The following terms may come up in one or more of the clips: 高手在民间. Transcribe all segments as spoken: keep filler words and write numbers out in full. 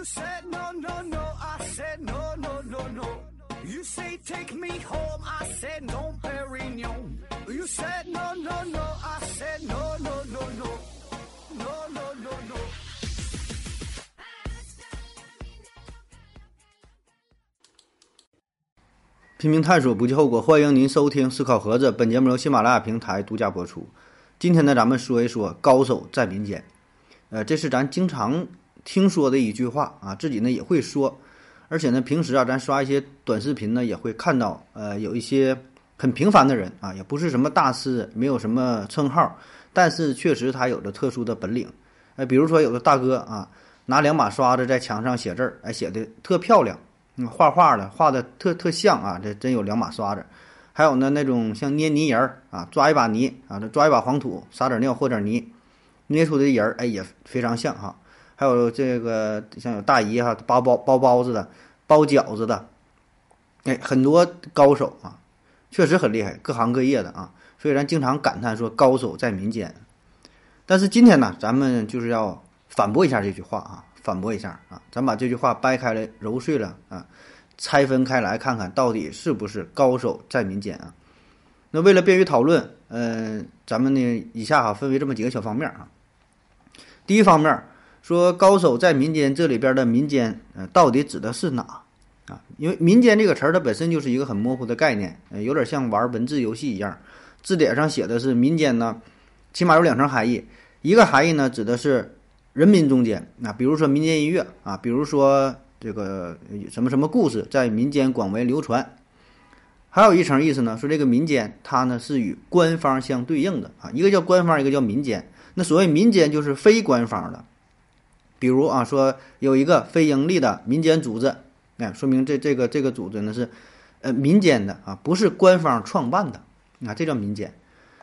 You said no no no, I said no no no no. You say take me home, I said no, Perignon. You said no no no, I said no no no no no no no no. 拼命探索，不计后果。欢迎您收听思考盒子，本节目由喜马拉雅平台独家播出。今天呢，咱们说一说高手在民间。呃，这是咱经常听说的一句话啊，自己呢也会说，而且呢平时啊咱刷一些短视频呢也会看到，呃有一些很平凡的人啊，也不是什么大师，没有什么称号，但是确实他有着特殊的本领。呃比如说有的大哥啊拿两把刷子在墙上写字儿，哎写的特漂亮，嗯画画的画的特特像啊，这真有两把刷子。还有呢那种像捏泥人儿啊，抓一把泥啊，抓一把黄土，撒点尿和点泥，捏出的人儿哎也非常像哈。还有这个像有大姨哈、啊、包包包包子的，包饺子的，哎，很多高手啊，确实很厉害，各行各业的啊，所以咱经常感叹说高手在民间。但是今天呢，咱们就是要反驳一下这句话啊，反驳一下啊，咱把这句话掰开了、揉碎了啊，拆分开来看看到底是不是高手在民间啊。那为了便于讨论，嗯、呃，咱们呢以下哈、啊、分为这么几个小方面啊。第一方面。说高手在民间，这里边的民间，呃，到底指的是哪啊？因为民间这个词儿，它本身就是一个很模糊的概念，呃，有点像玩文字游戏一样。字典上写的是民间呢，起码有两层含义，一个含义呢指的是人民中间，啊，比如说民间音乐啊，比如说这个什么什么故事在民间广为流传。还有一层意思呢，说这个民间它呢是与官方相对应的啊，一个叫官方，一个叫民间。那所谓民间就是非官方的。比如啊，说有一个非盈利的民间组织，哎，说明这这个这个组织呢是，呃，民间的啊，不是官方创办的，啊，这叫民间。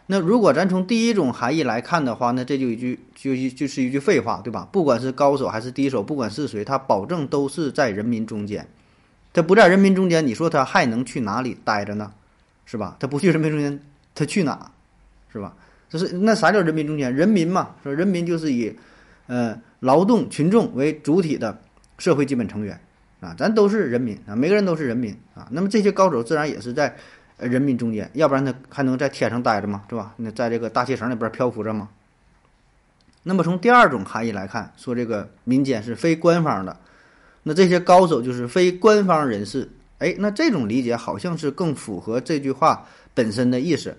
那如果咱从第一种含义来看的话，那这就一句就一就是一句废话，对吧？不管是高手还是低手，不管是谁，他保证都是在人民中间。他不在人民中间，你说他还能去哪里待着呢？是吧？他不去人民中间，他去哪？是吧？就是那啥叫人民中间？人民嘛，说人民就是以，呃。劳动群众为主体的社会基本成员啊，咱都是人民啊，每个人都是人民啊。那么这些高手自然也是在人民中间，要不然他还能在天上待着吗？是吧？那在这个大气层里边漂浮着吗？那么从第二种含义来看，说这个民间是非官方的，那这些高手就是非官方人士。哎，那这种理解好像是更符合这句话本身的意思。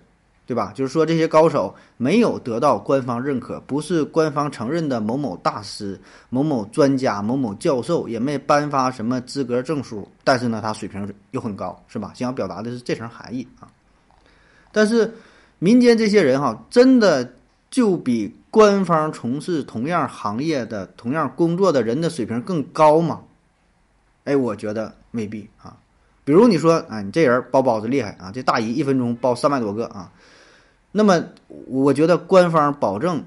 对吧？就是说这些高手没有得到官方认可，不是官方承认的某某大师、某某专家、某某教授，也没颁发什么资格证书，但是呢他水平又很高，是吧？想要表达的是这层含义啊。但是民间这些人哈、啊、真的就比官方从事同样行业的同样工作的人的水平更高吗？哎，我觉得未必啊。比如你说啊，你这人包包子厉害啊，这大姨一分钟包三百多个啊，那么我觉得官方保证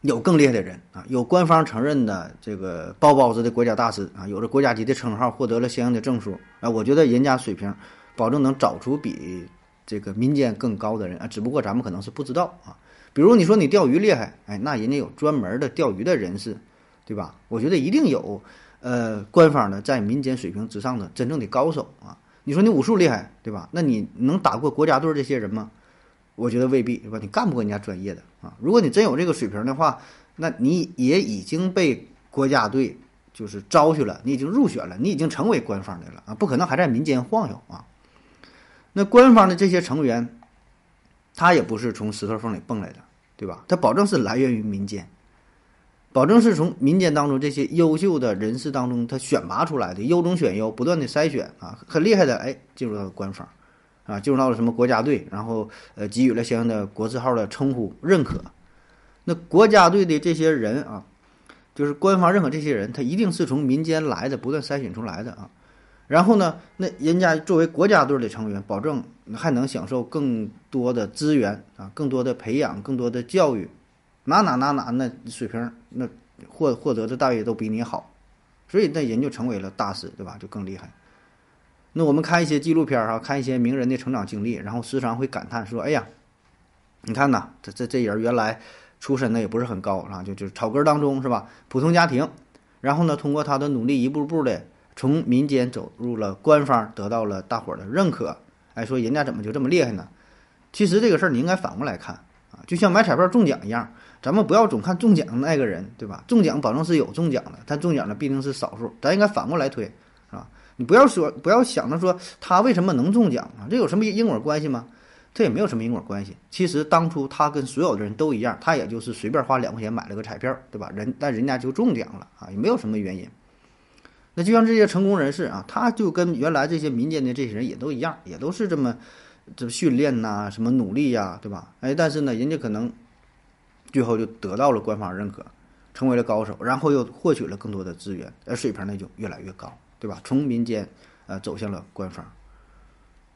有更厉害的人啊，有官方承认的这个包包子的国家大师啊，有着国家级的称号，获得了相应的证书啊，我觉得人家水平保证能找出比这个民间更高的人啊，只不过咱们可能是不知道啊。比如你说你钓鱼厉害，哎，那人家有专门的钓鱼的人士，对吧？我觉得一定有呃官方的在民间水平之上的真正的高手啊。你说你武术厉害，对吧？那你能打过国家队这些人吗？我觉得未必，对吧？你干不过人家专业的啊！如果你真有这个水平的话，那你也已经被国家队就是招去了，你已经入选了，你已经成为官方的了啊！不可能还在民间晃悠啊！那官方的这些成员，他也不是从石头缝里蹦来的，对吧？他保证是来源于民间，保证是从民间当中这些优秀的人士当中他选拔出来的，优中选优，不断的筛选啊，很厉害的哎，进入到官方。啊，进入到了什么国家队，然后呃给予了相应的国字号的称呼认可。那国家队的这些人啊，就是官方认可这些人，他一定是从民间来的，不断筛选出来的啊。然后呢，那人家作为国家队的成员，保证还能享受更多的资源啊，更多的培养，更多的教育，哪哪哪哪那水平那获获得的待遇都比你好，所以那人就成为了大师，对吧？就更厉害。那我们看一些纪录片啊，看一些名人的成长经历，然后时常会感叹说：“哎呀，你看呐，这这这人原来出身呢也不是很高啊，就就是草根当中是吧？普通家庭，然后呢，通过他的努力，一步步的从民间走入了官方，得到了大伙的认可。哎，说人家怎么就这么厉害呢？其实这个事儿你应该反过来看啊，就像买彩票中奖一样，咱们不要总看中奖的那个人，对吧？中奖保证是有中奖的，但中奖的必定是少数，咱应该反过来推啊。你不要说，不要想着说他为什么能中奖啊，这有什么因果关系吗？这也没有什么因果关系。其实当初他跟所有的人都一样，他也就是随便花两块钱买了个彩票，对吧？人但人家就中奖了啊，也没有什么原因。那就像这些成功人士啊，他就跟原来这些民间的这些人也都一样，也都是这么这么训练呐、啊，什么努力呀、啊，对吧？哎，但是呢，人家可能最后就得到了官方认可，成为了高手，然后又获取了更多的资源，而水平呢就越来越高，对吧？从民间呃走向了官方。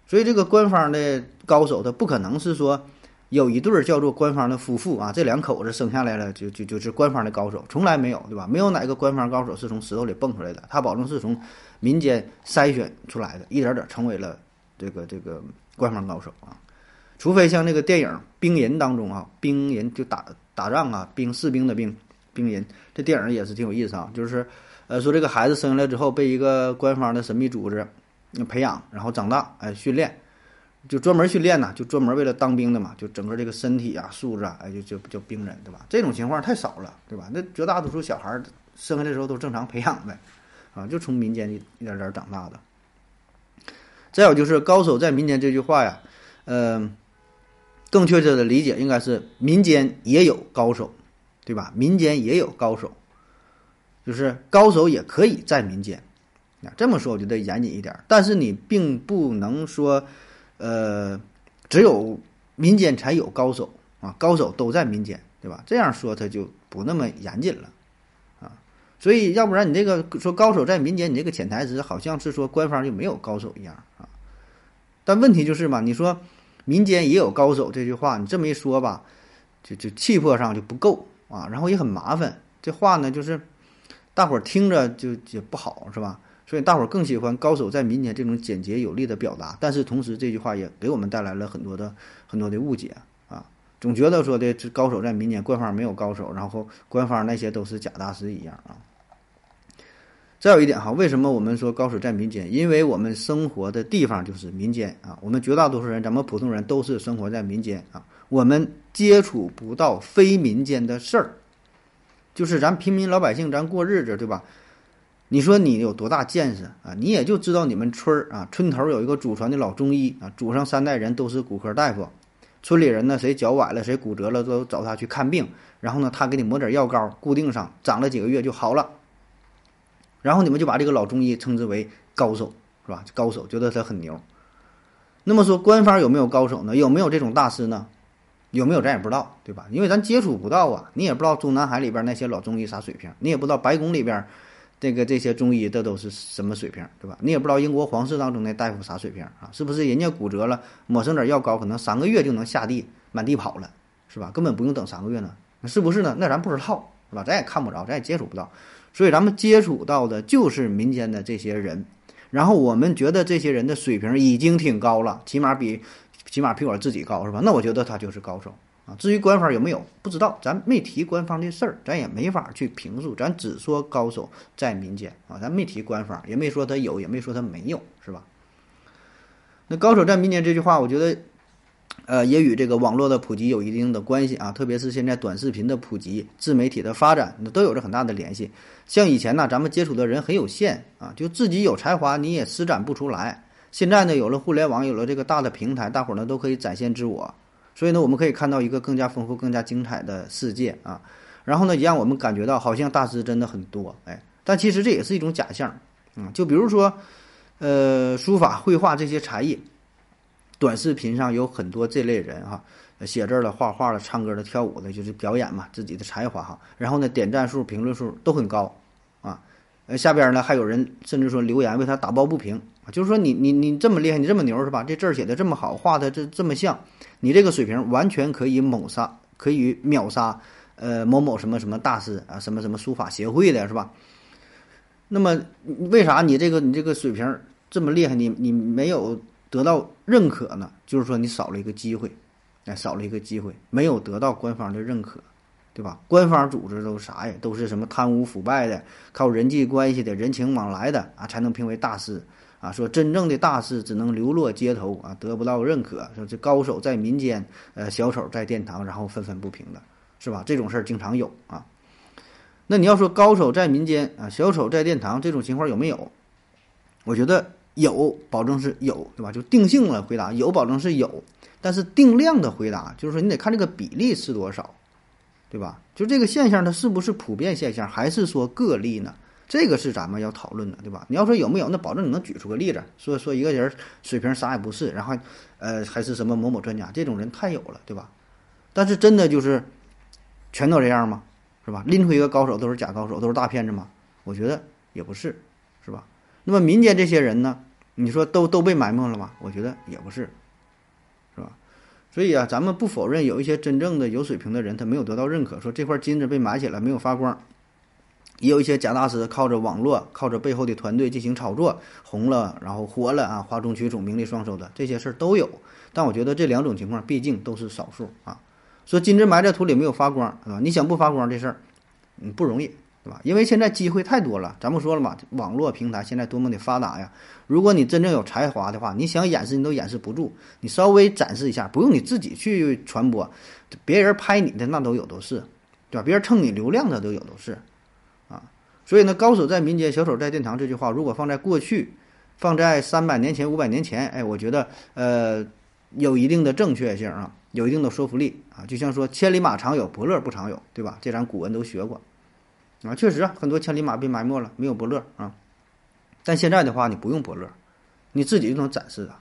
所以这个官方的高手，他不可能是说有一对叫做官方的夫妇啊，这两口子生下来了就就就是官方的高手，从来没有，对吧？没有哪个官方高手是从石头里蹦出来的，他保证是从民间筛选出来的，一点点成为了这个这个官方高手啊。除非像那个电影《兵人》当中啊，兵人就打打仗啊，兵士兵的兵，兵人这电影也是挺有意思啊，就是呃说这个孩子生下来之后被一个官方的神秘组织培养，然后长大，哎，训练，就专门训练呐、啊，就专门为了当兵的嘛，就整个这个身体啊、素质啊，哎，就就叫兵人，对吧？这种情况太少了，对吧？那绝大多数小孩生下来的时候都正常培养的，啊，就从民间一点点长大的。再有就是"高手在民间"这句话呀，嗯、呃，更确切的理解应该是民间也有高手，对吧？民间也有高手，就是高手也可以在民间。这么说我觉得严谨一点，但是你并不能说呃，只有民间才有高手啊，高手都在民间，对吧？这样说它就不那么严谨了啊。所以要不然你这个说高手在民间，你这个潜台词好像是说官方就没有高手一样啊。但问题就是嘛，你说民间也有高手这句话，你这么一说吧，就就气魄上就不够啊，然后也很麻烦，这话呢就是大伙儿听着就也不好，是吧？所以大伙儿更喜欢高手在民间这种简洁有力的表达，但是同时这句话也给我们带来了很多的很多的误解啊，总觉得说的高手在民间，官方没有高手，然后官方那些都是假大师一样啊。再有一点哈，为什么我们说高手在民间？因为我们生活的地方就是民间啊，我们绝大多数人，咱们普通人都是生活在民间啊，我们接触不到非民间的事儿，就是咱平民老百姓，咱过日子，对吧？你说你有多大见识啊？你也就知道你们村儿啊，村头有一个祖传的老中医啊，祖上三代人都是骨科大夫，村里人呢谁脚崴了谁骨折了都找他去看病，然后呢他给你抹点药膏固定上，长了几个月就好了，然后你们就把这个老中医称之为高手，是吧？高手觉得他很牛。那么说官方有没有高手呢？有没有这种大师呢？有没有咱也不知道，对吧？因为咱接触不到啊，你也不知道中南海里边那些老中医啥水平，你也不知道白宫里边这个这些中医的都是什么水平，对吧？你也不知道英国皇室当中的大夫啥水平啊？是不是人家骨折了抹上点药膏可能三个月就能下地满地跑了，是吧？根本不用等三个月呢，是不是呢？那咱不知道，是吧？咱也看不着，咱也接触不到，所以咱们接触到的就是民间的这些人，然后我们觉得这些人的水平已经挺高了，起码比起码比我自己高，是吧？那我觉得他就是高手啊。至于官方有没有不知道，咱没提官方的事儿，咱也没法去评述，咱只说高手在民间啊，咱没提官方，也没说他有，也没说他没有，是吧？那高手在民间这句话我觉得呃，也与这个网络的普及有一定的关系啊，特别是现在短视频的普及，自媒体的发展都有着很大的联系。像以前呢咱们接触的人很有限啊，就自己有才华你也施展不出来，现在呢有了互联网，有了这个大的平台，大伙呢都可以展现自我，所以呢我们可以看到一个更加丰富更加精彩的世界啊，然后呢也让我们感觉到好像大师真的很多，哎，但其实这也是一种假象嗯，就比如说呃，书法绘画这些才艺，短视频上有很多这类人哈、啊，写字的画画的唱歌的跳舞的，就是表演嘛自己的才华哈，然后呢点赞数评论数都很高啊，呃下边呢还有人甚至说留言为他打抱不平，就是说你你你这么厉害，你这么牛，是吧？这字儿写的这么好，画的这这么像，你这个水平完全可以猛杀，可以秒杀，呃某某什么什么大师啊，什么什么书法协会的，是吧？那么为啥你这个你这个水平这么厉害，你你没有得到认可呢？就是说你少了一个机会，哎，少了一个机会，没有得到官方的认可。对吧？官方组织都啥呀？都是什么贪污腐败的，靠人际关系的、人情往来的啊，才能评为大师啊。说真正的大师只能流落街头啊，得不到认可。说这高手在民间，呃，小丑在殿堂，然后愤愤不平的，是吧？这种事儿经常有啊。那你要说高手在民间啊，小丑在殿堂这种情况有没有？我觉得有，保证是有，对吧？就定性了回答，有保证是有，但是定量的回答就是说你得看这个比例是多少。对吧？就这个现象它是不是普遍现象，还是说个例呢？这个是咱们要讨论的，对吧？你要说有没有，那保证你能举出个例子，说说一个人水平啥也不是，然后呃还是什么某某专家，这种人太有了，对吧？但是真的就是全都这样吗？是吧？拎出一个高手都是假高手，都是大骗子吗？我觉得也不是，是吧？那么民间这些人呢，你说都都被埋没了吗？我觉得也不是，是吧？所以啊，咱们不否认有一些真正的有水平的人，他没有得到认可，说这块金子被埋起来没有发光，也有一些假大师靠着网络，靠着背后的团队进行炒作，红了然后火了啊，哗众取宠，名利双收的这些事儿都有。但我觉得这两种情况毕竟都是少数啊。说金子埋在土里没有发光，对吧？你想不发光这事儿，嗯，不容易，对吧？因为现在机会太多了，咱们说了嘛，网络平台现在多么的发达呀！如果你真正有才华的话，你想掩饰你都掩饰不住，你稍微展示一下，不用你自己去传播，别人拍你的那都有都是，对吧？别人蹭你流量的都有都是，啊！所以呢，高手在民间，小丑在殿堂这句话，如果放在过去，放在三百年前、五百年前，哎，我觉得呃有一定的正确性啊，有一定的说服力啊。就像说千里马常有，伯乐不常有，对吧？这咱古文都学过。啊，确实啊，很多千里马被埋没了，没有伯乐啊。但现在的话，你不用伯乐，你自己就能展示啊。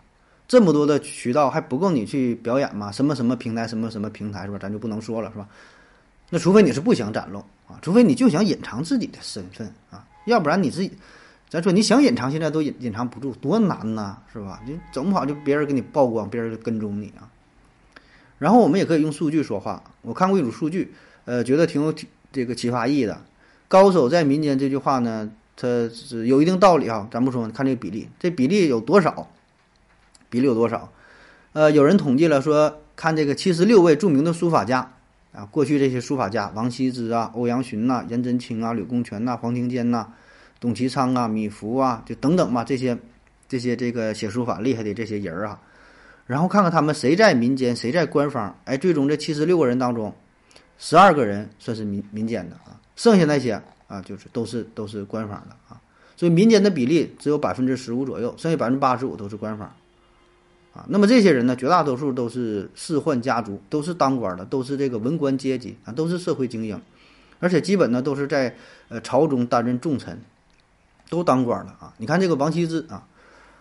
这么多的渠道还不够你去表演吗？什么什么平台，什么什么平台，是吧？咱就不能说了，是吧？那除非你是不想展露啊，除非你就想隐藏自己的身份啊，要不然你自己，咱说你想隐藏，现在都隐隐藏不住，多难呐、啊，是吧？你整不好就别人给你曝光，别人就跟踪你啊。然后我们也可以用数据说话。我看过一组数据，呃，觉得挺有这个启发意义的。高手在民间这句话呢，它是有一定道理啊。咱不说，看这个比例，这比例有多少？比例有多少？呃，有人统计了说，说看这个七十六位著名的书法家啊，过去这些书法家，王羲之啊、欧阳询呐、啊、颜真卿啊、柳公权呐、啊、黄庭坚呐、啊、董其昌啊、米芾啊，就等等吧，这些这些这个写书法厉害的这些人啊，然后看看他们谁在民间，谁在官方。哎，最终这七十六个人当中，十二个人算是民民间的啊。剩下那些啊，就是都是都是官方的啊，所以民间的比例只有百分之十五左右，剩下百分之八十五都是官方，啊，那么这些人呢，绝大多数都是仕宦家族，都是当官的，都是这个文官阶级啊，都是社会精英，而且基本呢都是在呃朝中担任重臣，都当官了啊。你看这个王羲之啊，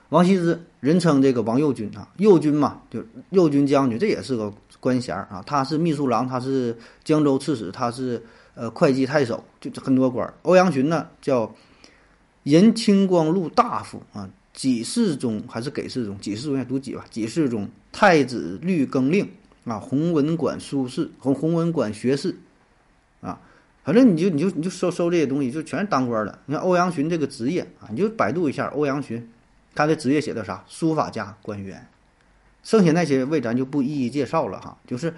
王羲之人称这个王右军啊，右军嘛，就右军将军，这也是个官衔啊，他是秘书郎，他是江州刺史，他是。呃，会稽太守，就很多官。欧阳询呢，叫任清光禄大夫啊，给事中还是给事中，给事中也读几吧，给事中太子律更令啊，弘文馆书士，弘弘文馆学士啊，反正你就你就你就搜搜这些东西，就全是当官的。你看欧阳询这个职业啊，你就百度一下欧阳询，他的职业写的啥？书法家、官员。剩下那些位咱就不一一介绍了哈，就是。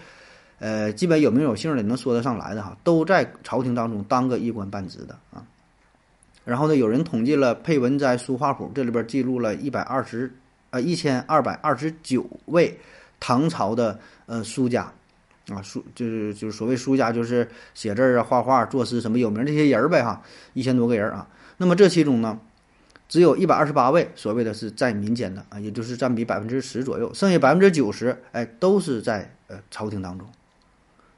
呃，基本有名有姓的，能说得上来的哈，都在朝廷当中当个一官半职的啊。然后呢，有人统计了配文摘书画谱，这里边记录了一百二十呃一千二百二十九位唐朝的呃书家啊，书就是就是所谓书家，就是写字啊、画画、作诗什么有名这些人呗哈，一千多个人啊。那么这其中呢，只有一百二十八位所谓的是在民间的啊，也就是占比百分之十左右，剩下百分之九十哎都是在呃朝廷当中。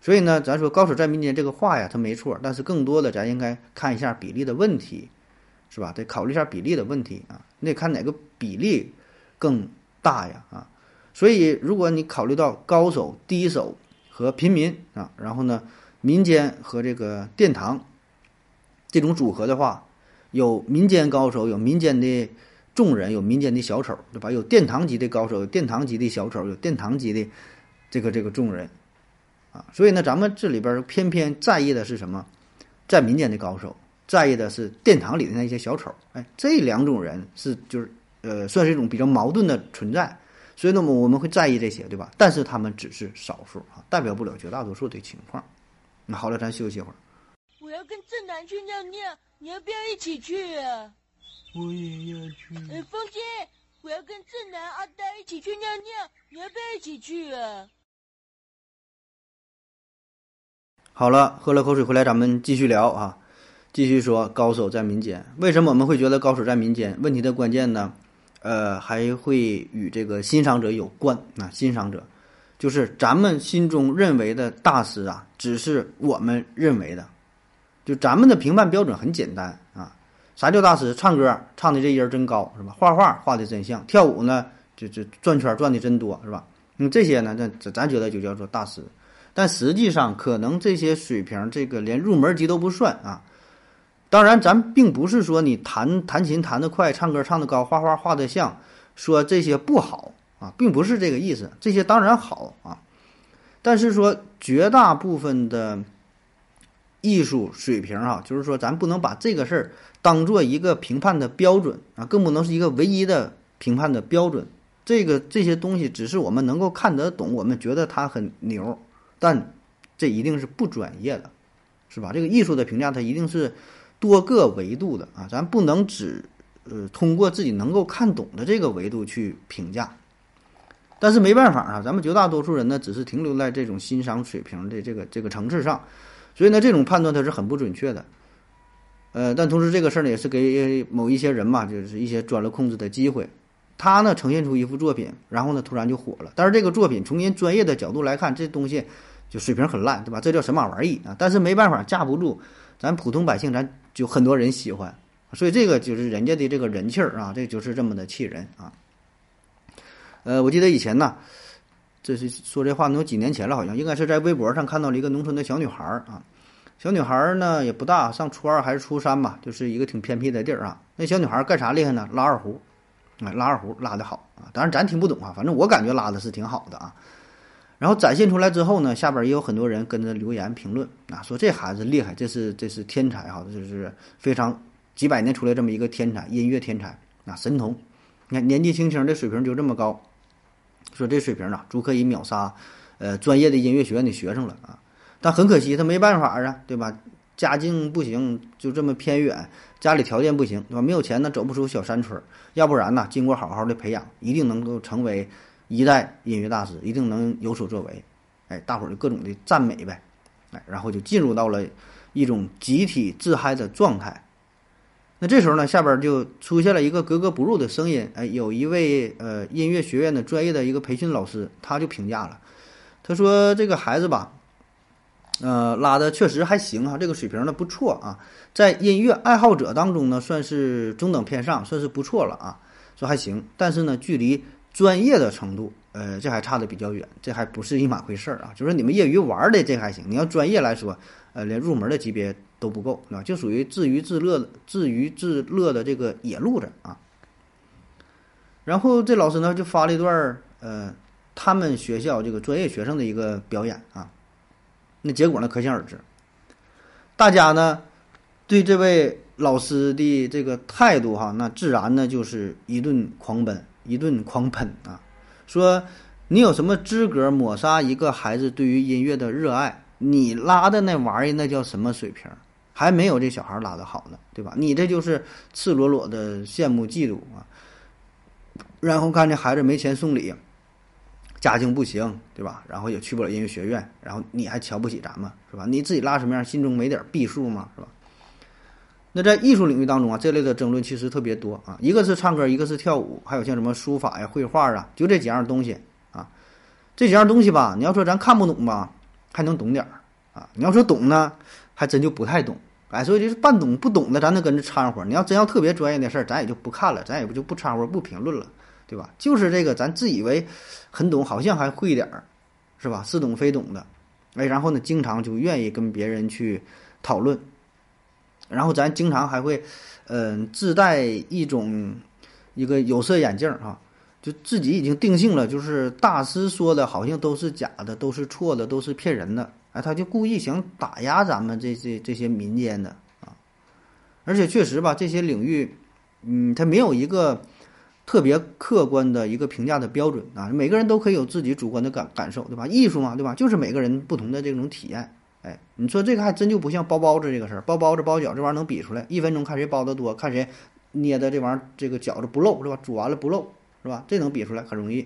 所以呢，咱说高手在民间这个话呀，它没错，但是更多的咱应该看一下比例的问题，是吧？得考虑一下比例的问题啊，你得看哪个比例更大呀啊。所以如果你考虑到高手、低手和平民啊，然后呢，民间和这个殿堂这种组合的话，有民间高手，有民间的众人，有民间的小丑，对吧？有殿堂级的高手，有殿堂级的小丑，有殿堂级的这个这个众人。啊，所以呢，咱们这里边偏偏在意的是什么？在民间的高手，在意的是殿堂里的那些小丑。哎，这两种人是就是呃，算是一种比较矛盾的存在。所以呢，我们会在意这些，对吧？但是他们只是少数啊，代表不了绝大多数的情况。那好了，咱休息一会儿。我要跟正南去尿尿，你要不要一起去啊？我也要去。呃，风姐，我要跟正南、阿呆一起去尿尿，你要不要一起去啊？好了，喝了口水回来，咱们继续聊啊，继续说高手在民间。为什么我们会觉得高手在民间？问题的关键呢，呃，还会与这个欣赏者有关啊。欣赏者就是咱们心中认为的大师啊，只是我们认为的，就咱们的评判标准很简单啊。啥叫大师？唱歌唱的这音儿真高是吧？画画画的真像，跳舞呢就就转圈转的真多是吧？嗯，这些呢，咱咱觉得就叫做大师。但实际上可能这些水平这个连入门级都不算啊。当然咱并不是说你弹弹琴弹得快，唱歌唱得高，画画画得像，说这些不好啊，并不是这个意思，这些当然好啊。但是说绝大部分的艺术水平啊，就是说咱不能把这个事儿当做一个评判的标准啊，更不能是一个唯一的评判的标准。这个这些东西只是我们能够看得懂，我们觉得它很牛，但这一定是不专业的，是吧？这个艺术的评价它一定是多个维度的啊，咱不能只呃通过自己能够看懂的这个维度去评价。但是没办法啊，咱们绝大多数人呢，只是停留在这种欣赏水平的这个这个层次上，所以呢，这种判断它是很不准确的。呃，但同时这个事儿呢，也是给某一些人嘛，就是一些钻了空子的机会。他呢呈现出一幅作品，然后呢突然就火了，但是这个作品从人专业的角度来看，这东西就水平很烂，对吧？这叫神马玩意啊！但是没办法，架不住咱普通百姓，咱就很多人喜欢，所以这个就是人家的这个人气儿啊，这就是这么的气人啊。呃，我记得以前呢，这是说这话能有几年前了，好像应该是在微博上看到了一个农村的小女孩啊，小女孩呢也不大，上初二还是初三吧，就是一个挺偏僻的地儿啊。那小女孩干啥厉害呢？拉二胡。拉二胡拉得好啊，当然咱听不懂啊，反正我感觉拉的是挺好的啊。然后展现出来之后呢，下边也有很多人跟着留言评论啊，说这孩子厉害，这是这是天才哈，这是非常几百年出来这么一个天才，音乐天才啊，神童。你看年纪轻轻的水平就这么高，说这水平啊，足可以秒杀呃专业的音乐学院的学生了啊。但很可惜他没办法啊，对吧？家境不行，就这么偏远，家里条件不行，对吧？没有钱呢，走不出小山村。要不然呢，经过好好的培养，一定能够成为一代音乐大师，一定能有所作为。哎，大伙儿就各种的赞美呗，哎，然后就进入到了一种集体自嗨的状态。那这时候呢，下边就出现了一个格格不入的声音。哎，有一位呃音乐学院的专业的一个培训老师，他就评价了，他说这个孩子吧。呃，拉的确实还行啊，这个水平呢不错啊，在音乐爱好者当中呢，算是中等偏上，算是不错了啊，说还行，但是呢，距离专业的程度，呃，这还差得比较远，这还不是一码回事儿啊。就是你们业余玩的这还行，你要专业来说，呃，连入门的级别都不够，对吧？就属于自娱自乐的、自娱自乐的这个野路子啊。然后这老师呢就发了一段呃，他们学校这个专业学生的一个表演啊。那结果呢可想而知，大家呢对这位老师的这个态度哈，那自然呢就是一顿狂奔一顿狂喷啊，说你有什么资格抹杀一个孩子对于音乐的热爱？你拉的那玩意那叫什么水平？还没有这小孩拉的好呢，对吧？你这就是赤裸裸的羡慕嫉妒啊。然后看这孩子没钱送礼，家境不行，对吧？然后也去不了音乐学院，然后你还瞧不起咱们，是吧？你自己拉什么样，心中没点逼数吗？是吧？那在艺术领域当中啊，这类的争论其实特别多啊，一个是唱歌，一个是跳舞，还有像什么书法呀、绘画啊，就这几样东西啊。这几样东西吧，你要说咱看不懂吧，还能懂点儿啊；你要说懂呢，还真就不太懂。哎，所以就是半懂不懂的，咱能跟着掺和。你要真要特别专业的事儿，咱也就不看了，咱也不就不掺和、不评论了。对吧？就是这个，咱自以为很懂，好像还会点儿，是吧？似懂非懂的，哎，然后呢，经常就愿意跟别人去讨论，然后咱经常还会，嗯、呃，自带一种一个有色眼镜啊，就自己已经定性了，就是大师说的好像都是假的，都是错的，都是骗人的，哎，他就故意想打压咱们这些这些民间的啊，而且确实吧，这些领域，嗯，他没有一个。特别客观的一个评价的标准啊，每个人都可以有自己主观的感感受，对吧？艺术嘛，对吧？就是每个人不同的这种体验哎，你说这个还真就不像包包子这个事儿，包包子包饺子这玩意儿能比出来，一分钟看谁包的多，看谁捏的这玩意儿这个饺子不漏，是吧？煮完了不漏，是吧？这能比出来很容易，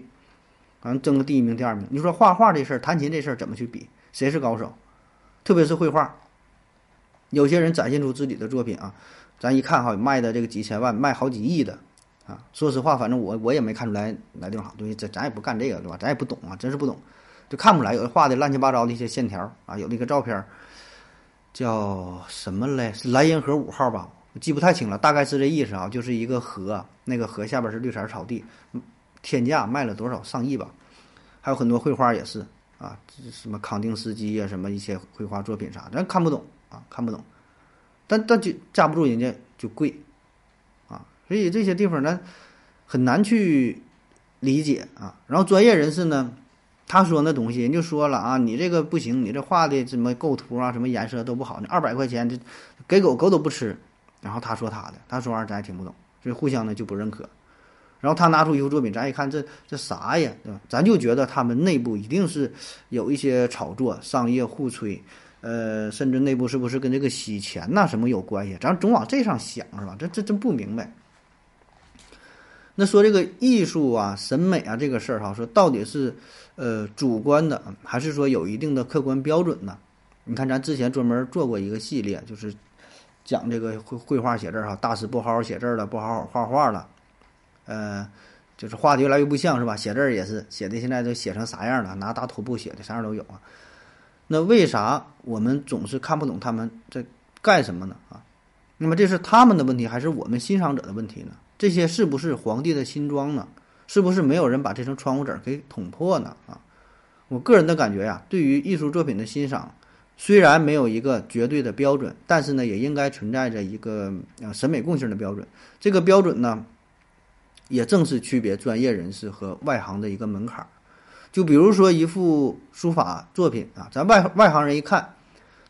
好像争个第一名第二名。你说画画这事儿，弹琴这事儿怎么去比？谁是高手？特别是绘画，有些人展现出自己的作品啊，咱一看哈，卖的这个几千万，卖好几亿的。啊，说实话，反正我我也没看出来哪地方好东西，咱咱也不干这个，对吧？咱也不懂啊，真是不懂，就看不出来。有的画的乱七八糟的一些线条啊，有那个照片叫什么嘞？是莱茵河五号吧？我记不太清了，大概是这意思啊，就是一个河，那个河下边是绿色草地，天价卖了多少上亿吧？还有很多绘画也是啊，什么康定斯基啊，什么一些绘画作品啥，咱看不懂啊，看不懂，但但就架不住人家就贵。所以这些地方呢，很难去理解啊。然后专业人士呢，他说那东西，人就说了啊，你这个不行，你这画的什么构图啊，什么颜色都不好，你二百块钱这给狗狗都不吃。然后他说他的，他说话咱也听不懂，所以互相呢就不认可。然后他拿出一幅作品，咱一看这这啥呀，对吧？咱就觉得他们内部一定是有一些炒作、商业互吹。呃，甚至内部是不是跟这个洗钱呐、啊、什么有关系？咱总往这上想是吧？这这真不明白。那说这个艺术啊、审美啊这个事儿、啊、哈，说到底是呃主观的，还是说有一定的客观标准呢？你看咱之前专门做过一个系列，就是讲这个绘绘画写字儿、啊、哈，大师不好好写字儿了，不好好画画了，呃，就是画的越来越不像是吧？写字儿也是写的现在都写成啥样了，拿大拖布写的啥样都有啊。那为啥我们总是看不懂他们在干什么呢？啊，那么这是他们的问题，还是我们欣赏者的问题呢？这些是不是皇帝的新装呢？是不是没有人把这层窗户纸给捅破呢？啊，我个人的感觉呀、啊，对于艺术作品的欣赏，虽然没有一个绝对的标准，但是呢，也应该存在着一个呃审美共性的标准。这个标准呢，也正是区别专业人士和外行的一个门槛。就比如说一幅书法作品啊，咱外外行人一看，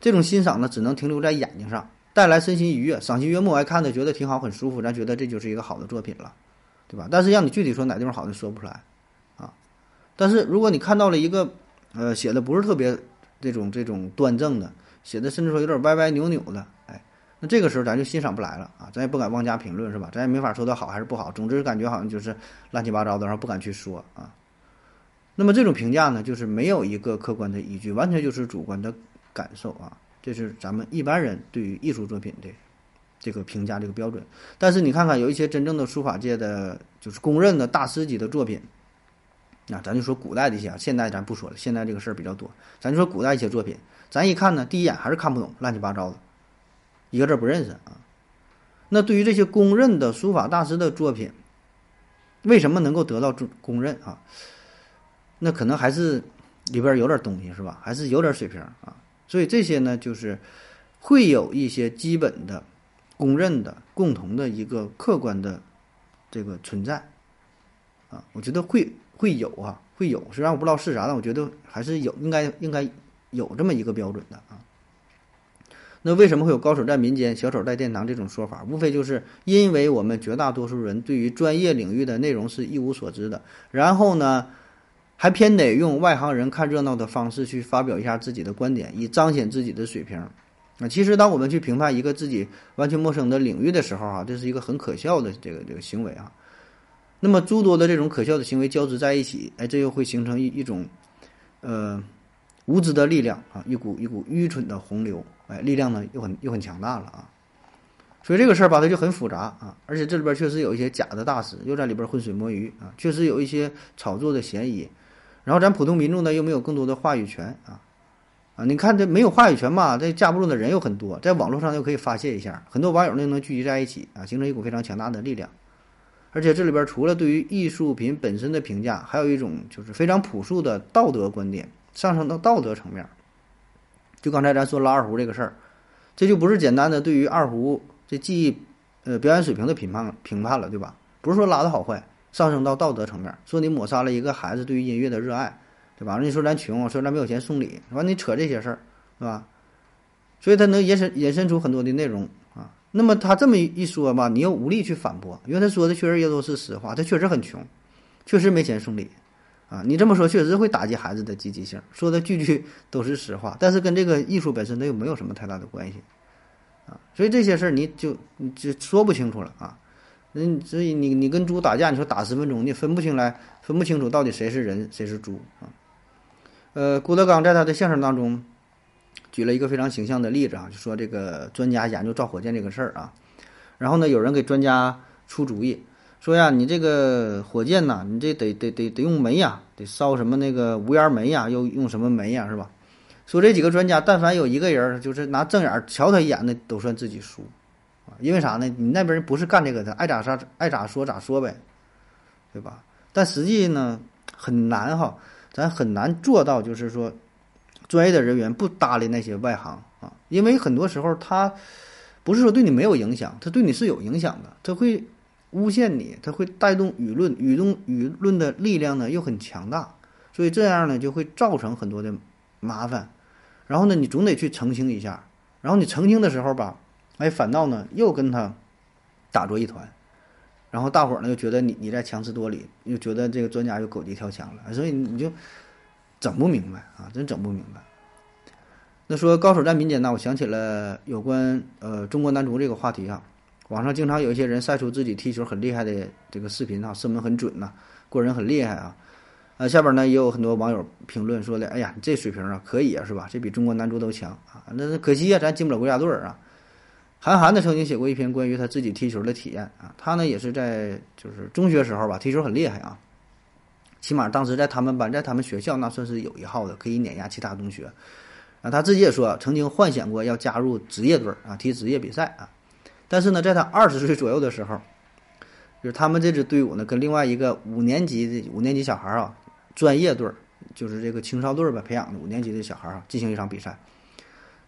这种欣赏呢，只能停留在眼睛上。带来身心愉悦，赏心悦目，还看着觉得挺好，很舒服，咱觉得这就是一个好的作品了，对吧？但是让你具体说哪地方好，就说不出来，啊。但是如果你看到了一个，呃，写的不是特别这种这种端正的，写的甚至说有点歪歪扭扭的，哎，那这个时候咱就欣赏不来了啊，咱也不敢妄加评论，是吧？咱也没法说它好还是不好，总之感觉好像就是乱七八糟的，然后不敢去说啊。那么这种评价呢，就是没有一个客观的依据，完全就是主观的感受啊。这是咱们一般人对于艺术作品的这个评价这个标准，但是你看看有一些真正的书法界的就是公认的大师级的作品，那、啊、咱就说古代的一些啊，现代咱不说了，现代这个事儿比较多，咱就说古代一些作品，咱一看呢，第一眼还是看不懂，乱七八糟的，一个字不认识啊。那对于这些公认的书法大师的作品，为什么能够得到公认啊？那可能还是里边有点东西是吧？还是有点水平啊。所以这些呢，就是会有一些基本的、公认的、共同的一个客观的这个存在啊，我觉得会会有啊，会有。虽然我不知道是啥，但我觉得还是有，应该应该有这么一个标准的啊。那为什么会有高手在民间、小手在殿堂这种说法？无非就是因为我们绝大多数人对于专业领域的内容是一无所知的，然后呢，还偏得用外行人看热闹的方式去发表一下自己的观点，以彰显自己的水平。啊，其实当我们去评判一个自己完全陌生的领域的时候啊，这是一个很可笑的这个这个行为啊。那么诸多的这种可笑的行为交织在一起，哎，这又会形成一一种呃无知的力量啊，一股一股愚蠢的洪流，哎，力量呢又很又很强大了啊。所以这个事儿吧，它就很复杂啊，而且这里边确实有一些假的大师又在里边浑水摸鱼啊，确实有一些炒作的嫌疑。然后咱普通民众呢又没有更多的话语权啊，啊，你看这没有话语权嘛，这架不住的人又很多，在网络上又可以发泄一下，很多网友呢能聚集在一起啊，形成一股非常强大的力量。而且这里边除了对于艺术品本身的评价，还有一种就是非常朴素的道德观点，上升到道德层面。就刚才咱说拉二胡这个事儿，这就不是简单的对于二胡这技艺呃表演水平的评判评判了，对吧？不是说拉的好坏。上升到道德层面，说你抹杀了一个孩子对于音乐的热爱，对吧？人家说咱穷，说咱没有钱送礼，完你扯这些事儿，对吧？所以他能延伸延伸出很多的内容啊。那么他这么一说吧，你又无力去反驳，因为他说的确实也都是实话，他确实很穷，确实没钱送礼，啊，你这么说确实会打击孩子的积极性，说的句句都是实话，但是跟这个艺术本身它又没有什么太大的关系啊，所以这些事儿你就你就说不清楚了啊。嗯，所以你你跟猪打架，你说打十分钟，你分不清来，分不清楚到底谁是人谁是猪啊。呃，郭德纲在他的相声当中举了一个非常形象的例子啊，就说这个专家研究造火箭这个事儿啊，然后呢，有人给专家出主意，说呀，你这个火箭呐、啊，你这得得得得用煤呀、啊，得烧什么那个无烟煤呀、啊，又用什么煤呀、啊，是吧？说这几个专家，但凡有一个人就是拿正眼瞧他一眼的，都算自己输。因为啥呢？你那边人不是干这个的，爱咋啥爱咋说咋说呗，对吧？但实际呢很难哈，咱很难做到，就是说专业的人员不搭理那些外行啊，因为很多时候他不是说对你没有影响，他对你是有影响的，他会诬陷你，他会带动舆论，舆论舆论的力量呢又很强大，所以这样呢就会造成很多的麻烦。然后呢，你总得去澄清一下，然后你澄清的时候吧。哎，反倒呢又跟他打作一团，然后大伙儿呢又觉得你你在强词夺理，又觉得这个专家又狗急跳墙了，所以你就整不明白啊，真整不明白。那说高手在民间呢，我想起了有关呃中国男足这个话题啊，网上经常有一些人晒出自己踢球很厉害的这个视频啊，射门很准呐、啊，过人很厉害啊，呃下边呢也有很多网友评论说的，哎呀，你这水平啊可以啊，是吧？这比中国男足都强啊，那可惜啊，咱进不了国家队啊。韩寒呢曾经写过一篇关于他自己踢球的体验啊，他呢也是在就是中学时候吧，踢球很厉害啊，起码当时在他们班在他们学校那算是有一号的，可以碾压其他同学啊。他自己也说曾经幻想过要加入职业队啊，踢职业比赛啊，但是呢在他二十岁左右的时候，就是他们这支队伍呢跟另外一个五年级五年级小孩啊，专业队就是这个青少队吧培养的五年级的小孩啊进行一场比赛，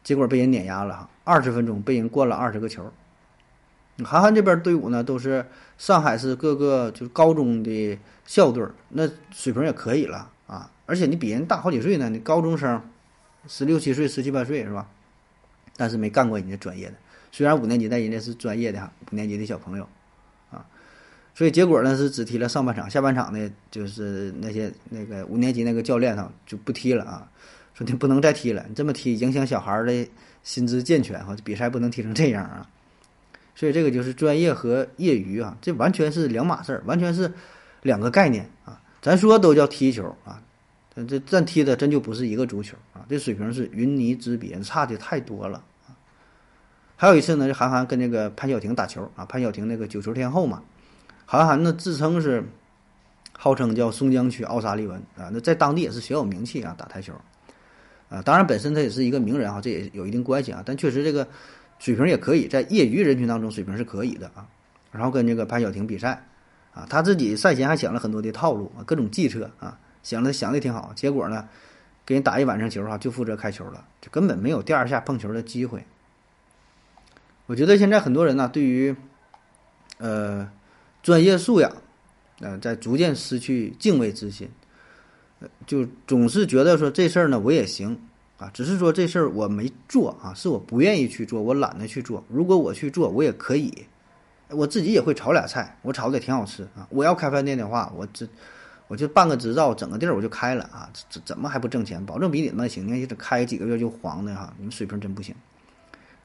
结果被人碾压了，二十分钟被人灌了二十个球。韩寒这边队伍呢，都是上海市各个就是高中的校队，那水平也可以了啊。而且你比人大好几岁呢，你高中生，十六七岁、十七八岁是吧？但是没干过人家专业的，虽然五年级，但人家是专业的哈，五年级的小朋友啊。所以结果呢是只踢了上半场，下半场呢就是那些那个五年级那个教练哈就不踢了啊。说你不能再踢了，你这么踢影响小孩的心智健全啊！比赛不能踢成这样啊！所以这个就是专业和业余啊，这完全是两码事儿，完全是两个概念啊！咱说都叫踢球啊，但这咱踢的真就不是一个足球啊，这水平是云泥之别，差的太多了啊！还有一次呢，韩寒跟那个潘晓婷打球啊，潘晓婷那个九球天后嘛，韩寒呢自称是号称叫松江区奥沙利文啊，那在当地也是小有名气啊，打台球。啊，当然本身他也是一个名人哈，这也有一定关系啊。但确实这个水平也可以，在业余人群当中水平是可以的啊。然后跟这个潘晓婷比赛啊，他自己赛前还想了很多的套路啊，各种计策啊，想的想的挺好。结果呢，给人打一晚上球哈，就负责开球了，就根本没有第二下碰球的机会。我觉得现在很多人呢、啊，对于呃专业素养，呃，在逐渐失去敬畏之心。就总是觉得说这事儿呢我也行啊，只是说这事儿我没做啊，是我不愿意去做，我懒得去做。如果我去做，我也可以，我自己也会炒俩菜，我炒的挺好吃啊。我要开饭店的话，我这我就办个执照，整个地儿我就开了啊，怎怎么还不挣钱？保证比你们行，你看这开几个月就黄的哈、啊，你们水平真不行。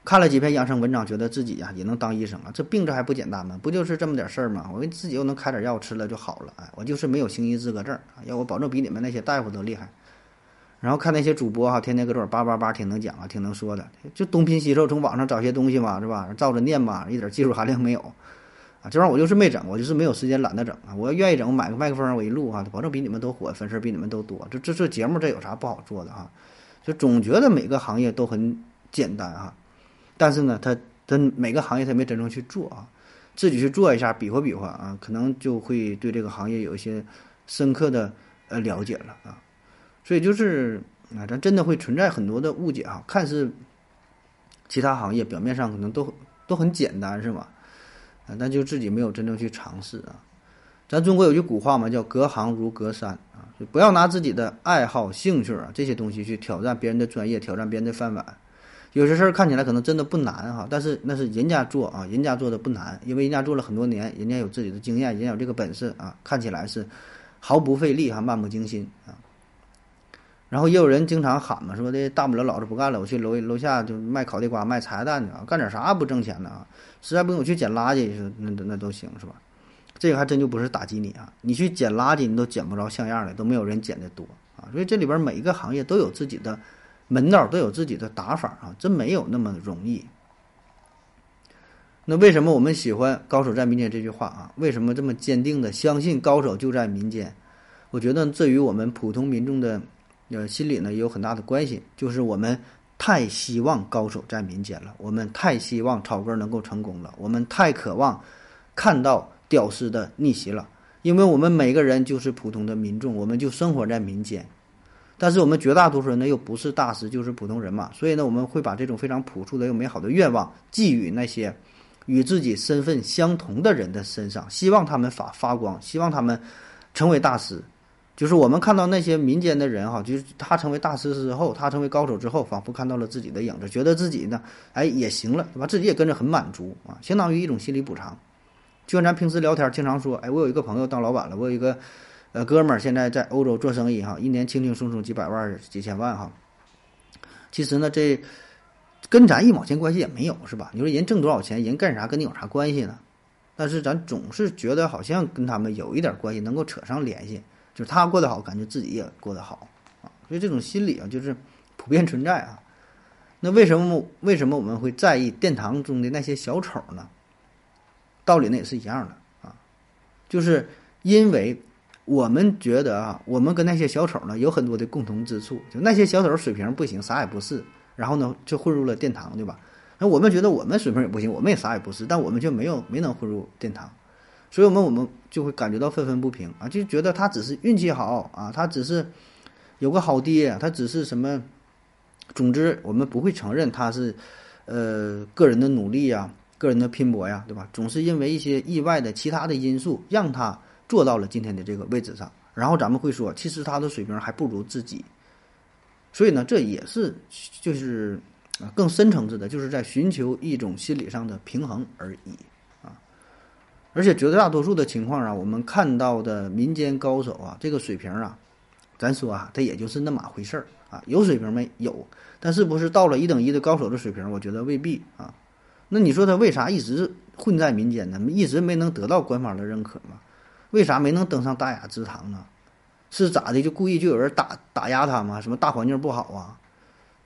看了几篇养生文章，觉得自己呀、啊、也能当医生啊，这病这还不简单吗？不就是这么点事儿吗？我自己又能开点药吃了就好了，哎，我就是没有行医资格证啊，要我保证比你们那些大夫都厉害。然后看那些主播哈、啊，天天搁这儿叭叭叭，挺能讲啊，挺能说的，就东拼西凑，从网上找些东西嘛，是吧？照着念嘛，一点技术含量没有啊。这玩意儿我就是没整，我就是没有时间，懒得整啊。我要愿意整，我买个麦克风，我一录啊，保证比你们都火，粉丝比你们都多。这这这节目这有啥不好做的哈、啊？就总觉得每个行业都很简单哈、啊。但是呢，他他每个行业他没真正去做啊，自己去做一下，比划比划啊，可能就会对这个行业有一些深刻的呃了解了啊。所以就是啊，咱真的会存在很多的误解啊，看似其他行业表面上可能都都很简单是吧？啊，但就自己没有真正去尝试啊。咱中国有句古话嘛，叫隔行如隔山啊，就不要拿自己的爱好、兴趣啊这些东西去挑战别人的专业，挑战别人的饭碗。有些事儿看起来可能真的不难哈，但是那是人家做啊，人家做的不难，因为人家做了很多年，人家有自己的经验，人家有这个本事啊，看起来是毫不费力，还漫不经心啊。然后也有人经常喊嘛，说的大不了老子不干了，我去楼楼下就卖烤地瓜、卖茶叶蛋去啊，干点啥不挣钱的啊？实在不行我去捡垃圾，那那都行是吧？这个还真就不是打击你啊，你去捡垃圾你都捡不着像样的，都没有人捡得多啊。所以这里边每一个行业都有自己的门道，都有自己的打法啊，真没有那么容易。那为什么我们喜欢高手在民间这句话啊？为什么这么坚定的相信高手就在民间？我觉得这与我们普通民众的呃心理呢也有很大的关系，就是我们太希望高手在民间了，我们太希望草根能够成功了，我们太渴望看到屌丝的逆袭了，因为我们每个人就是普通的民众，我们就生活在民间，但是我们绝大多数人呢又不是大师就是普通人嘛，所以呢我们会把这种非常朴素的又美好的愿望寄予那些与自己身份相同的人的身上，希望他们发发光，希望他们成为大师。就是我们看到那些民间的人哈，就是他成为大师之后，他成为高手之后，仿佛看到了自己的影子，觉得自己呢，哎也行了，对吧？自己也跟着很满足啊，相当于一种心理补偿。就像咱平时聊天经常说，哎，我有一个朋友当老板了，我有一个呃哥们儿现在在欧洲做生意哈，一年轻轻松松几百万几千万哈。其实呢这。跟咱一毛钱关系也没有是吧？你说人挣多少钱，人干啥跟你有啥关系呢？但是咱总是觉得好像跟他们有一点关系，能够扯上联系，就是他过得好，感觉自己也过得好啊。所以这种心理啊，就是普遍存在啊。那为什么为什么我们会在意殿堂中的那些小丑呢？道理呢也是一样的啊，就是因为我们觉得啊，我们跟那些小丑呢有很多的共同之处，就那些小丑水平不行，啥也不是。然后呢，就混入了殿堂，对吧？那我们觉得我们水平也不行，我们也啥也不是，但我们却没有没能混入殿堂，所以我们我们就会感觉到愤愤不平啊，就觉得他只是运气好啊，他只是有个好爹，他只是什么，总之我们不会承认他是呃个人的努力呀、啊，个人的拼搏呀、啊，对吧？总是因为一些意外的其他的因素让他做到了今天的这个位置上，然后咱们会说，其实他的水平还不如自己。所以呢，这也是就是啊更深层次的，就是在寻求一种心理上的平衡而已啊。而且绝大多数的情况啊，我们看到的民间高手啊，这个水平啊，咱说啊，它也就是那么回事儿啊，有水平没有？但是不是到了一等一的高手的水平，我觉得未必啊。那你说他为啥一直混在民间呢？一直没能得到官方的认可吗？为啥没能登上大雅之堂呢？是咋的？就故意就有人打打压他吗？什么大环境不好啊？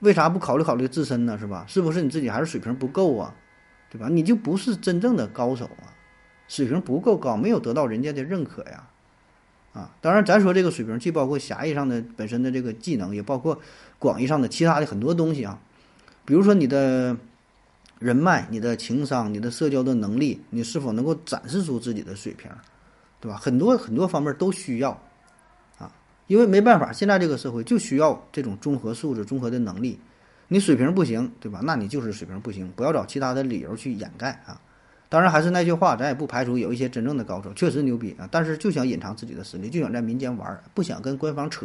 为啥不考虑考虑自身呢？是吧？是不是你自己还是水平不够啊？对吧？你就不是真正的高手啊，水平不够高，没有得到人家的认可呀。啊，当然，咱说这个水平既包括狭义上的本身的这个技能，也包括广义上的其他的很多东西啊，比如说你的人脉、你的情商、你的社交的能力，你是否能够展示出自己的水平，对吧？很多很多方面都需要。因为没办法，现在这个社会就需要这种综合素质、综合的能力。你水平不行，对吧？那你就是水平不行，不要找其他的理由去掩盖啊。当然还是那句话，咱也不排除有一些真正的高手确实牛逼啊，但是就想隐藏自己的实力，就想在民间玩，不想跟官方扯，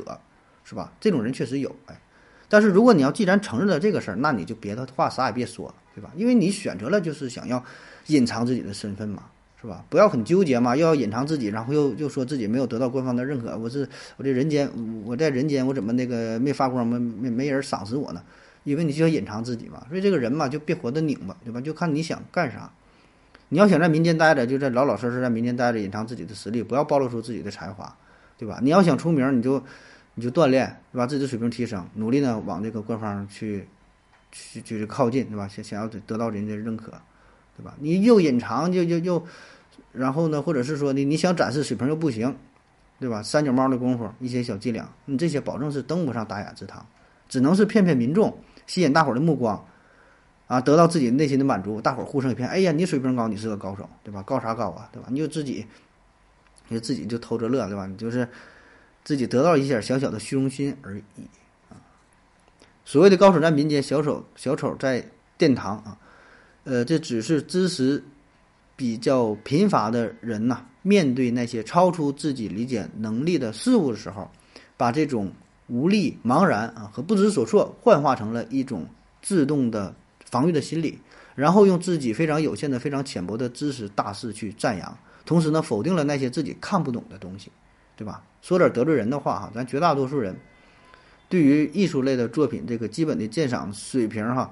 是吧？这种人确实有哎。但是如果你要既然承认了这个事儿，那你就别的话啥也别说了，对吧？因为你选择了就是想要隐藏自己的身份嘛。是吧？不要很纠结嘛，又要隐藏自己，然后又又说自己没有得到官方的认可，我是我这人间，我在人间我怎么那个没发光，没没没人赏识我呢？因为你就要隐藏自己嘛，所以这个人嘛就别活得拧巴，对吧？就看你想干啥。你要想在民间待着，就在老老实实在民间待着，隐藏自己的实力，不要暴露出自己的才华，对吧？你要想出名，你就你就锻炼，对吧？自己的水平提升，努力呢往这个官方去去去靠近，对吧？想想要得到人家认可。对吧？你又隐藏，又又又，然后呢，或者是说你你想展示水平又不行，对吧？三脚猫的功夫，一些小伎俩，你这些保证是登不上大雅之堂，只能是骗骗民众，吸引大伙儿的目光，啊，得到自己内心的满足，大伙儿互相一片，哎呀，你水平高，你是个高手，对吧？高啥高啊，对吧？你就自己，你就自己就偷着乐，对吧？你就是自己得到一些小小的虚荣心而已啊。所谓的高手在民间，小丑小丑在殿堂啊。呃，这只是知识比较贫乏的人呐、啊，面对那些超出自己理解能力的事物的时候，把这种无力、茫然啊和不知所措幻化成了一种自动的防御的心理，然后用自己非常有限的、非常浅薄的知识大肆去赞扬，同时呢，否定了那些自己看不懂的东西。对吧？说点得罪人的话哈，咱绝大多数人对于艺术类的作品这个基本的鉴赏水平哈，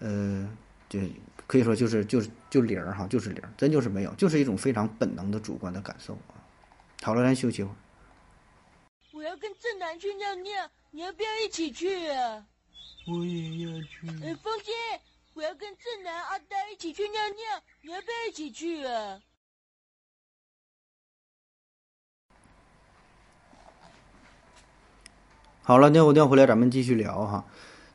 呃，就可以说就是就是就零哈，就是零，真就是没有，就是一种非常本能的主观的感受啊。好了，咱休息会儿。我要跟正南去尿尿，你要不要一起去啊？我也要去。呃，风心，我要跟正南、阿呆一起去尿尿，你要不要一起去啊？好了，尿不尿回来，咱们继续聊哈。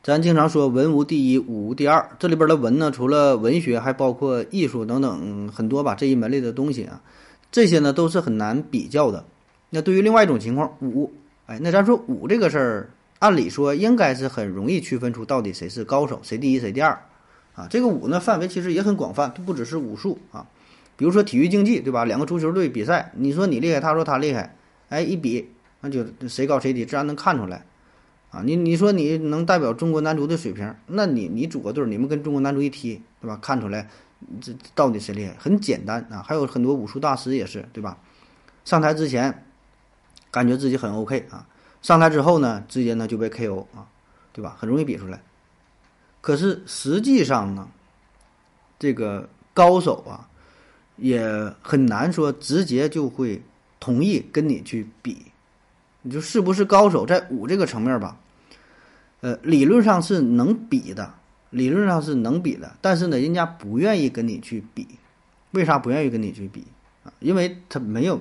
咱经常说文无第一，武无第二，这里边的文呢，除了文学，还包括艺术等等很多吧，这一门类的东西啊，这些呢都是很难比较的。那对于另外一种情况，武，哎，那咱说武这个事儿，按理说应该是很容易区分出到底谁是高手，谁第一谁第二啊。这个武呢范围其实也很广泛，不只是武术啊，比如说体育竞技，对吧？两个足球队比赛，你说你厉害，他说他厉害，哎，一比。那就谁高谁低，自然能看出来，啊，你你说你能代表中国男足的水平，那你你组个队，你们跟中国男足一踢，对吧？看出来这到底谁厉害，很简单啊。还有很多武术大师也是，对吧？上台之前感觉自己很 OK 啊，上台之后呢，直接呢就被 K O 啊，对吧？很容易比出来。可是实际上呢，这个高手啊，也很难说直接就会同意跟你去比。你就是不是高手，在武这个层面吧，呃，理论上是能比的，理论上是能比的，但是呢，人家不愿意跟你去比，为啥不愿意跟你去比啊？因为他没有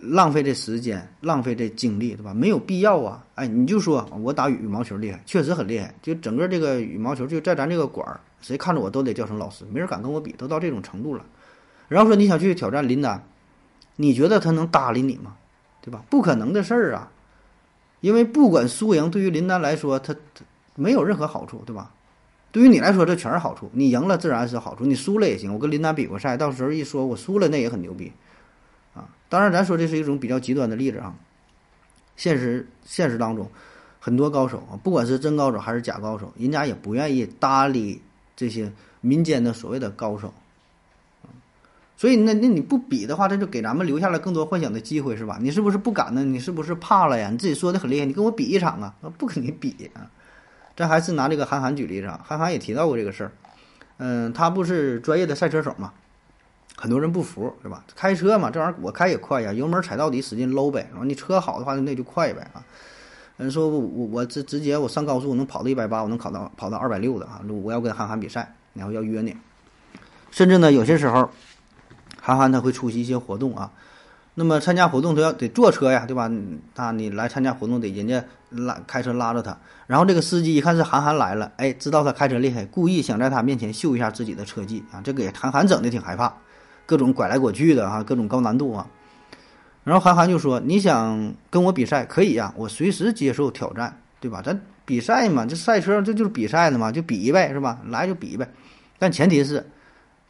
浪费这时间，浪费这精力，对吧？没有必要啊！哎，你就说我打羽毛球厉害，确实很厉害，就整个这个羽毛球就在咱这个馆儿，谁看着我都得叫声老师，没人敢跟我比，都到这种程度了。然后说你想去挑战林丹，你觉得他能搭理你吗？对吧？不可能的事儿啊，因为不管输赢，对于林丹来说，他没有任何好处，对吧？对于你来说，这全是好处。你赢了自然是好处，你输了也行。我跟林丹比过赛，到时候一说我输了，那也很牛逼啊！当然，咱说这是一种比较极端的例子啊。现实现实当中，很多高手啊，不管是真高手还是假高手，人家也不愿意搭理这些民间的所谓的高手。所以那那你不比的话，这就给咱们留下了更多幻想的机会，是吧？你是不是不敢呢？你是不是怕了呀？你自己说的很厉害，你跟我比一场啊？不跟你比啊！这还是拿这个韩寒举例子啊，韩寒也提到过这个事儿。嗯，他不是专业的赛车手嘛，很多人不服，对吧？开车嘛，这玩意儿我开也快呀，油门踩到底使劲搂呗。然后你车好的话，那就快呗啊。人说我我我直直接我上高速我能跑到一百八，我能跑到跑到二百六的啊！我要跟韩寒比赛，然后要约你，甚至呢有些时候。韩寒他会出席一些活动啊，那么参加活动他要得坐车呀，对吧？那你来参加活动得人家拉开车拉着他，然后这个司机一看是韩寒来了，哎，知道他开车厉害，故意想在他面前秀一下自己的车技啊，这个也韩寒整的挺害怕，各种拐来拐去的哈、啊，各种高难度啊。然后韩寒就说：“你想跟我比赛可以呀、啊，我随时接受挑战，对吧？咱比赛嘛，这赛车这就是比赛的嘛，就比一呗，是吧？来就比一呗，但前提是。”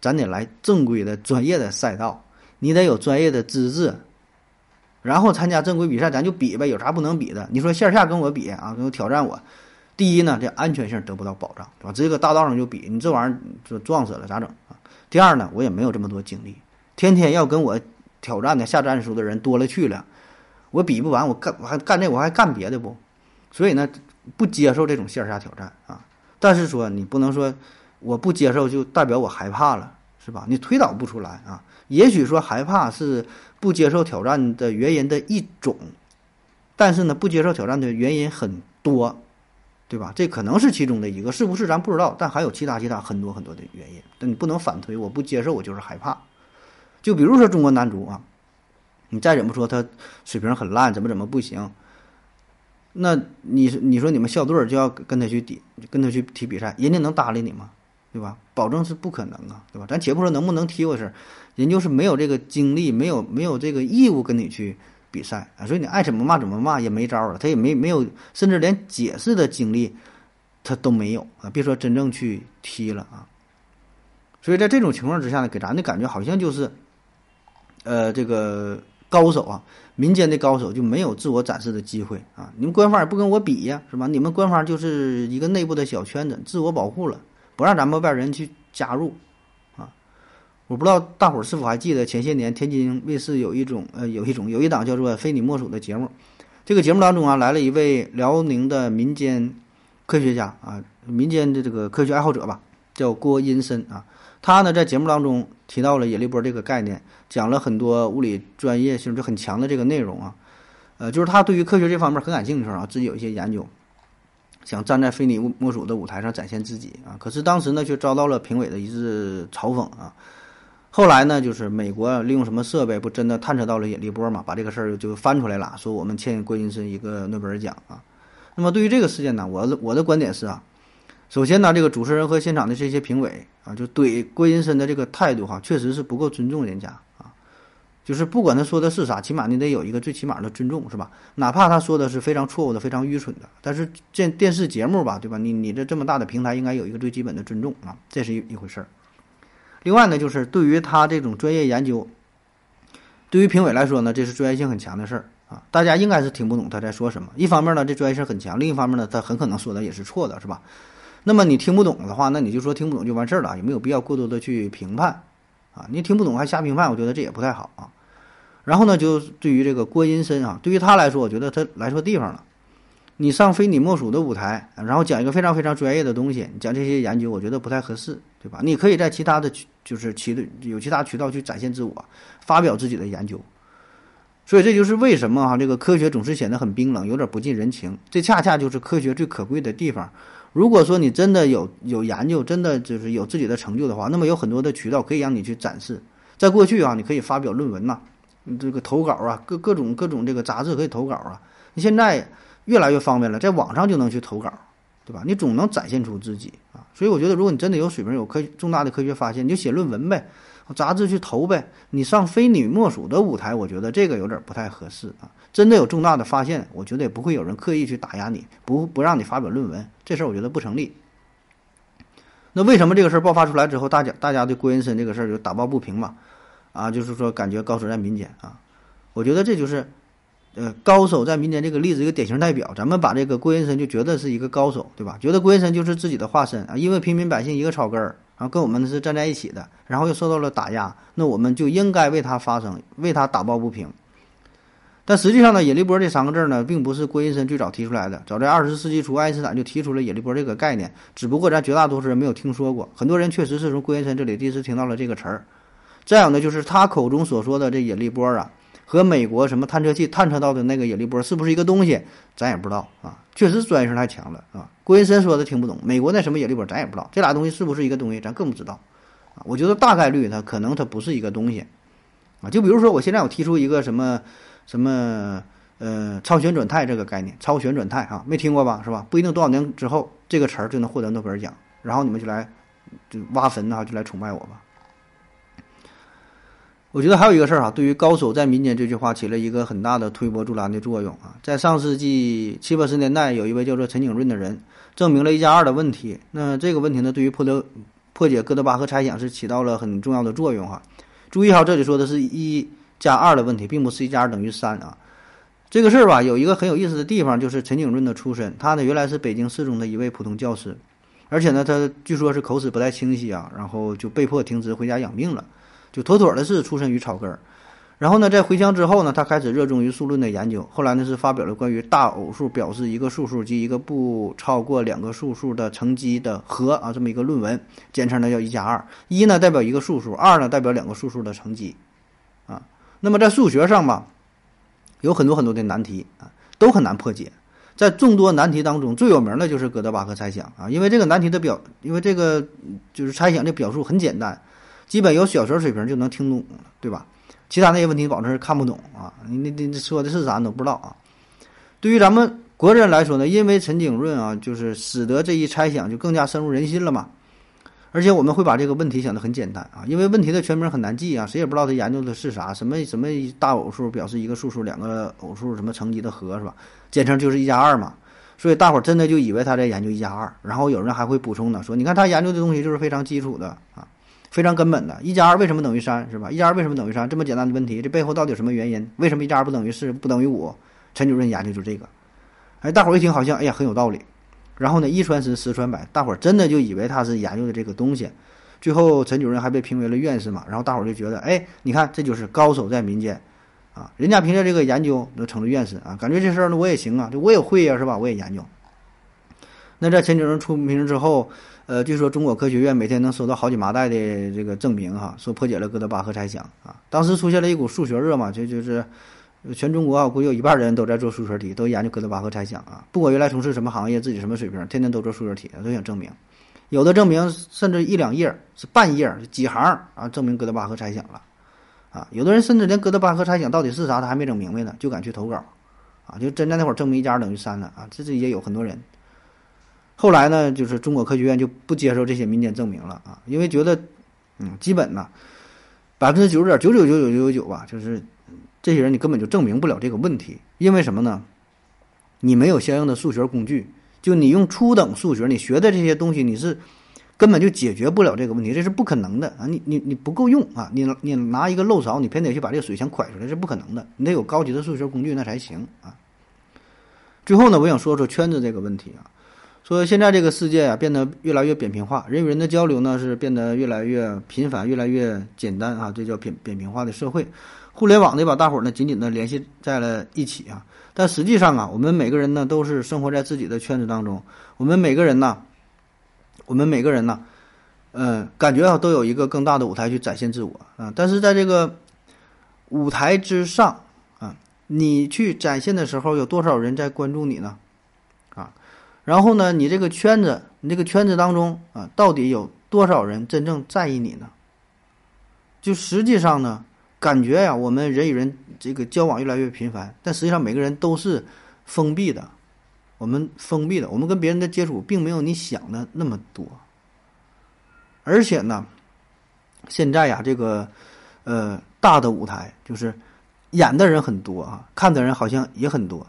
咱得来正规的专业的赛道，你得有专业的资质，然后参加正规比赛，咱就比呗，有啥不能比的？你说线下跟我比啊，跟我挑战我，第一呢，这安全性得不到保障，对吧？这个大道上就比，你这玩意儿就撞死了咋整啊？第二呢，我也没有这么多精力，天天要跟我挑战的下战术的人多了去了，我比不完，我干我还干这我还干别的不？所以呢，不接受这种线下挑战啊。但是说你不能说。我不接受就代表我害怕了，是吧？你推导不出来啊。也许说害怕是不接受挑战的原因的一种，但是呢，不接受挑战的原因很多，对吧？这可能是其中的一个，是不是咱不知道，但还有其他其他很多很多的原因。但你不能反推，我不接受，我就是害怕。就比如说中国男足啊，你再怎么说他水平很烂，怎么怎么不行。那你你说你们校队就要跟他去抵，跟他去踢比赛，人家能搭理你吗？对吧？保证是不可能啊，对吧？咱且不说能不能踢回事，人就是没有这个精力，没有没有这个义务跟你去比赛啊，所以你爱怎么骂怎么骂也没招了，他也没没有，甚至连解释的精力他都没有啊，别说真正去踢了啊。所以在这种情况之下呢，给咱的感觉好像就是，呃，这个高手啊，民间的高手就没有自我展示的机会啊，你们官方也不跟我比呀，是吧？你们官方就是一个内部的小圈子，自我保护了。不让咱们外人去加入啊，我不知道大伙儿是否还记得前些年天津卫视有一种呃有一种有一档叫做《非你莫属》的节目，这个节目当中啊来了一位辽宁的民间科学家啊，民间的这个科学爱好者吧，叫郭殷森啊。他呢在节目当中提到了引力波这个概念，讲了很多物理专业性就很强的这个内容啊。呃，就是他对于科学这方面很感兴趣啊，自己有一些研究，想站在非你莫属的舞台上展现自己啊。可是当时呢却遭到了评委的一致嘲讽啊。后来呢，就是美国利用什么设备，不真的探测到了引力波嘛，把这个事儿就翻出来了，说我们欠郭殷森一个诺贝尔奖啊。那么对于这个事件呢，我我的观点是啊，首先呢，这个主持人和现场的这些评委啊，就对郭殷森的这个态度哈、啊，确实是不够尊重人家啊。就是不管他说的是啥，起码你得有一个最起码的尊重，是吧？哪怕他说的是非常错误的、非常愚蠢的，但是这电视节目吧，对吧？你你这这么大的平台，应该有一个最基本的尊重啊，这是一一回事儿。另外呢，就是对于他这种专业研究，对于评委来说呢，这是专业性很强的事儿啊，大家应该是听不懂他在说什么。一方面呢，这专业性很强；另一方面呢，他很可能说的也是错的，是吧？那么你听不懂的话，那你就说听不懂就完事儿了，也没有必要过多的去评判啊。你听不懂还瞎评判，我觉得这也不太好啊。然后呢，就对于这个郭殷森啊，对于他来说，我觉得他来错地方了。你上非你莫属的舞台，然后讲一个非常非常专业的东西，你讲这些研究，我觉得不太合适，对吧？你可以在其他的就是其有其他渠道去展现自我，发表自己的研究。所以这就是为什么哈、啊，这个科学总是显得很冰冷，有点不近人情。这恰恰就是科学最可贵的地方。如果说你真的有有研究，真的就是有自己的成就的话，那么有很多的渠道可以让你去展示。在过去啊，你可以发表论文呐、啊，这个投稿啊，各各种各种这个杂志可以投稿啊。你现在越来越方便了，在网上就能去投稿，对吧？你总能展现出自己啊。所以我觉得，如果你真的有水平，有科重大的科学发现，你就写论文呗，杂志去投呗。你上非你莫属的舞台，我觉得这个有点不太合适啊。真的有重大的发现，我觉得也不会有人刻意去打压你，不不让你发表论文，这事儿我觉得不成立。那为什么这个事儿爆发出来之后，大家大家对郭殷森这个事儿就打抱不平嘛？啊，就是说感觉高手在民间啊，我觉得这就是。呃，高手在民间这个例子一个典型代表，咱们把这个郭殷森就觉得是一个高手，对吧？觉得郭殷森就是自己的化身啊，因为平民百姓一个草根儿，然后跟我们是站在一起的，然后又受到了打压，那我们就应该为他发声，为他打抱不平。但实际上呢，引力波这三个字呢，并不是郭殷森最早提出来的，早在二十世纪初，爱因斯坦就提出了引力波这个概念，只不过咱绝大多数人没有听说过，很多人确实是从郭殷森这里第一次听到了这个词儿。再有呢，就是他口中所说的这引力波啊。和美国什么探测器探测到的那个引力波是不是一个东西，咱也不知道啊。确实专业性太强了啊。郭殷森说的听不懂，美国那什么引力波咱也不知道，这俩东西是不是一个东西，咱更不知道啊。我觉得大概率它可能它不是一个东西啊。就比如说我现在我提出一个什么什么呃超旋转态这个概念，超旋转态啊，没听过吧，是吧？不一定多少年之后这个词儿就能获得诺贝尔奖，然后你们就来就挖坟啊，就来崇拜我吧。我觉得还有一个事儿啊，对于高手在民间这句话起了一个很大的推波助澜的作用啊。在上世纪七八十年代，有一位叫做陈景润的人证明了一加二的问题。那这个问题呢，对于破德破解哥德巴赫猜想是起到了很重要的作用啊。注意哈，这里说的是一加二的问题，并不是一加二等于三啊。这个事儿吧，有一个很有意思的地方，就是陈景润的出身，他呢原来是北京市中的一位普通教师，而且呢，他据说是口齿不太清晰啊，然后就被迫停职回家养病了。就妥妥的是出身于草根儿，然后呢，在回乡之后呢，他开始热衷于数论的研究。后来呢，是发表了关于大偶数表示一个数数及一个不超过两个数数的乘积的和啊这么一个论文，简称呢叫一加二。一呢代表一个数数，二呢代表两个数数的乘积，啊，那么在数学上吧，有很多很多的难题啊，都很难破解。在众多难题当中，最有名的就是哥德巴赫猜想啊，因为这个难题的表，因为这个就是猜想的表述很简单。基本有小学水平就能听懂了，对吧？其他那些问题保证是看不懂啊！你你你说的是啥你都不知道啊！对于咱们国人来说呢，因为陈景润啊，就是使得这一猜想就更加深入人心了嘛。而且我们会把这个问题想得很简单啊，因为问题的全名很难记啊，谁也不知道他研究的是啥，什么什么大偶数表示一个数数两个偶数什么乘积的和，是吧？简称就是一加二嘛。所以大伙儿真的就以为他在研究一加二，然后有人还会补充呢，说你看他研究的东西就是非常基础的啊。非常根本的，一加二为什么等于三，是吧？一加二为什么等于三？这么简单的问题，这背后到底有什么原因？为什么一加二不等于四，不等于五？陈景润研究就这个，哎，大伙儿一听好像哎呀很有道理，然后呢一传十，十传百，大伙儿真的就以为他是研究的这个东西，最后陈九润还被评为了院士嘛，然后大伙儿就觉得，哎，你看这就是高手在民间啊，人家凭借这个研究都成了院士啊，感觉这事儿呢我也行啊，这我也会呀、啊、是吧，我也研究。那在陈九润出名之后，呃，据说中国科学院每天能收到好几麻袋的这个证明哈、啊，说破解了哥德巴赫猜想啊。当时出现了一股数学热嘛，这就是全中国啊，估计有一半人都在做数学题，都研究哥德巴赫猜想啊。不管原来从事什么行业，自己什么水平，天天都做数学题，都想证明。有的证明甚至一两页，是半页，几行啊，证明哥德巴赫猜想了啊。有的人甚至连哥德巴赫猜想到底是啥，他还没整明白呢，就敢去投稿啊，就真在那会儿证明一加二等于三了啊，这这也有很多人。后来呢，就是中国科学院就不接受这些民间证明了啊，因为觉得，嗯，基本呢，百分之九十点九九九九九九吧，就是这些人你根本就证明不了这个问题，因为什么呢？你没有相应的数学工具，就你用初等数学，你学的这些东西，你是根本就解决不了这个问题，这是不可能的啊！你你你不够用啊！你你拿一个漏勺，你偏得去把这个水箱蒯出来，是不可能的，你得有高级的数学工具那才行啊。最后呢，我想说说圈子这个问题啊。说现在这个世界啊变得越来越扁平化，人与人的交流呢是变得越来越频繁，越来越简单啊，这叫扁扁平化的社会。互联网呢把大伙儿呢紧紧的联系在了一起啊，但实际上啊，我们每个人呢都是生活在自己的圈子当中，我们每个人呢，我们每个人呢，嗯，感觉啊都有一个更大的舞台去展现自我啊，但是在这个舞台之上啊，你去展现的时候，有多少人在关注你呢？啊？然后呢，你这个圈子，你这个圈子当中啊，到底有多少人真正在意你呢？就实际上呢，感觉呀、啊，我们人与人这个交往越来越频繁，但实际上每个人都是封闭的，我们封闭的，我们跟别人的接触并没有你想的那么多。而且呢，现在呀，这个呃大的舞台就是演的人很多啊，看的人好像也很多，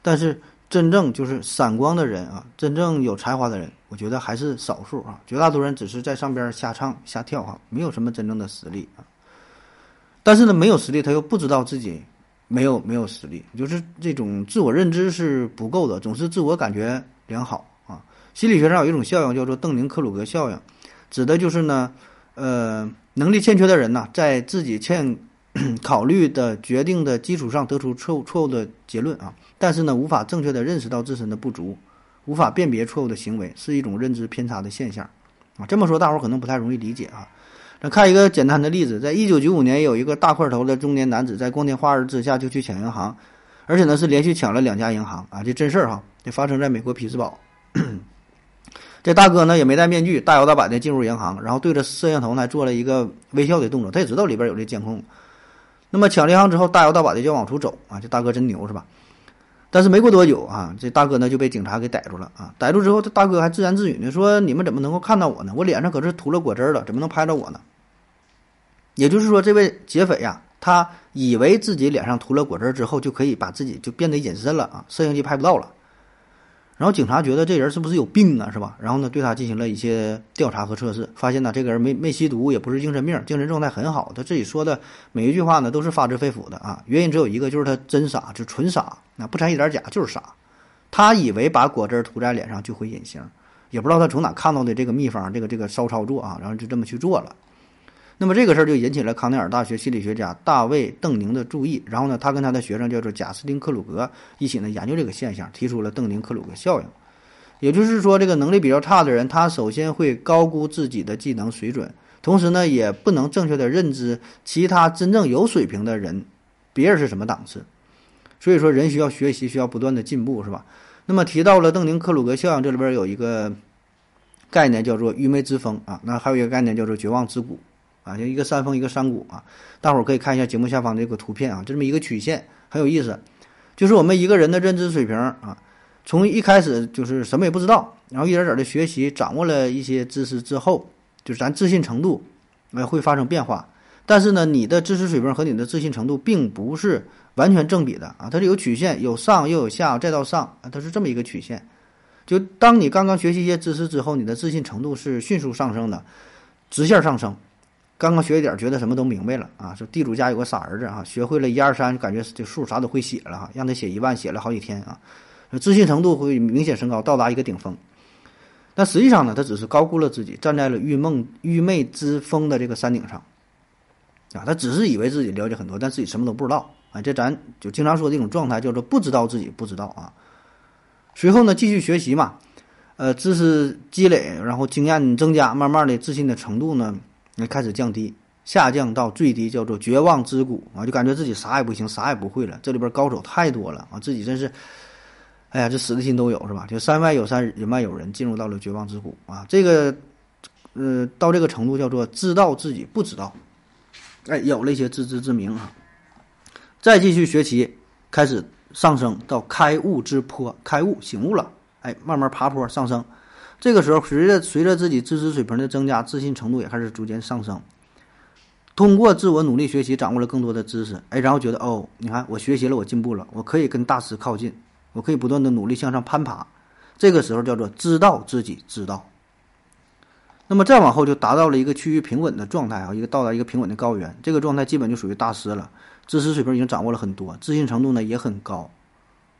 但是。真正就是闪光的人啊，真正有才华的人，我觉得还是少数啊，绝大多数人只是在上边瞎唱瞎跳啊，没有什么真正的实力啊。但是呢，没有实力，他又不知道自己没有没有实力，就是这种自我认知是不够的，总是自我感觉良好啊。心理学上有一种效应叫做邓宁克鲁格效应，指的就是呢，呃，能力欠缺的人呢、啊，在自己欠考虑的决定的基础上得出错误错误的结论啊，但是呢无法正确的认识到自身的不足，无法辨别错误的行为，是一种认知偏差的现象啊。这么说大伙可能不太容易理解啊。那看一个简单的例子，在一九九五年有一个大块头的中年男子在光天化日之下就去抢银行，而且呢是连续抢了两家银行啊，这真事儿哈，这发生在美国匹兹堡。这大哥呢也没戴面具，大摇大摆的进入银行，然后对着摄像头呢做了一个微笑的动作，他也知道里边有这监控。那么抢了银行之后，大摇大摆的就往出走啊！这大哥真牛是吧？但是没过多久啊，这大哥呢就被警察给逮住了啊！逮住之后，这大哥还自言自语呢，说：“你们怎么能够看到我呢？我脸上可是涂了果汁了，怎么能拍到我呢？”也就是说，这位劫匪呀，他以为自己脸上涂了果汁之后，就可以把自己就变得隐身了啊，摄像机拍不到了。然后警察觉得这人是不是有病啊，是吧？然后呢，对他进行了一些调查和测试，发现呢，这个人没没吸毒，也不是精神病，精神状态很好。他自己说的每一句话呢，都是发自肺腑的啊。原因只有一个，就是他真傻，就纯傻，那不掺一点假，就是傻。他以为把果汁涂在脸上就会隐形，也不知道他从哪看到的这个秘方，这个这个骚操作啊，然后就这么去做了。那么这个事儿就引起了康奈尔大学心理学家大卫·邓宁的注意，然后呢，他跟他的学生叫做贾斯汀·克鲁格一起呢研究这个现象，提出了邓宁克鲁格效应。也就是说，这个能力比较差的人，他首先会高估自己的技能水准，同时呢，也不能正确的认知其他真正有水平的人，别人是什么档次。所以说，人需要学习，需要不断的进步，是吧？那么提到了邓宁克鲁格效应，这里边有一个概念叫做愚昧之风啊，那还有一个概念叫做绝望之谷。啊，就一个山峰，一个山谷啊，大伙儿可以看一下节目下方这个图片啊，这么一个曲线很有意思，就是我们一个人的认知水平啊，从一开始就是什么也不知道，然后一点点的学习，掌握了一些知识之后，就是咱自信程度呃会发生变化，但是呢，你的知识水平和你的自信程度并不是完全正比的啊，它是有曲线，有上又有下，再到上啊，它是这么一个曲线。就当你刚刚学习一些知识之后，你的自信程度是迅速上升的，直线上升。刚刚学一点，觉得什么都明白了啊！说地主家有个傻儿子啊，学会了一二三，感觉这数啥都会写了哈、啊，让他写一万，写了好几天啊，自信程度会明显升高，到达一个顶峰。但实际上呢，他只是高估了自己，站在了愚梦愚昧之峰的这个山顶上啊，他只是以为自己了解很多，但自己什么都不知道啊。这咱就经常说的这种状态叫做不知道自己不知道啊。随后呢，继续学习嘛，呃，知识积累，然后经验增加，慢慢的自信的程度呢开始降低，下降到最低，叫做绝望之谷啊，就感觉自己啥也不行，啥也不会了。这里边高手太多了啊，自己真是。哎呀，这死的心都有是吧？就山外有山，人外有人，进入到了绝望之谷啊！这个，呃，到这个程度叫做知道自己不知道，哎，有了一些自知之明啊。再继续学习，开始上升到开悟之坡，开悟醒悟了，哎，慢慢爬坡上升。这个时候，随着随着自己知识水平的增加，自信程度也开始逐渐上升。通过自我努力学习，掌握了更多的知识，哎，然后觉得哦，你看我学习了，我进步了，我可以跟大师靠近。我可以不断的努力向上攀爬，这个时候叫做知道自己知道。那么再往后就达到了一个趋于平稳的状态啊，一个到达一个平稳的高原，这个状态基本就属于大师了，知识水平已经掌握了很多，自信程度呢也很高，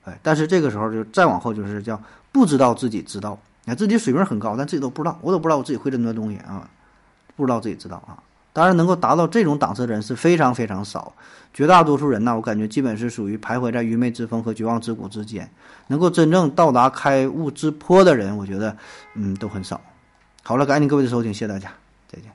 哎，但是这个时候就再往后就是叫不知道自己知道，哎，自己水平很高，但自己都不知道，我都不知道我自己会这么多东西啊，不知道自己知道啊。当然能够达到这种档次的人是非常非常少，绝大多数人呢，我感觉基本是属于徘徊在愚昧之峰和绝望之谷之间，能够真正到达开悟之坡的人，我觉得嗯都很少。好了，感谢各位的收听，谢谢大家，再见。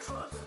Trust.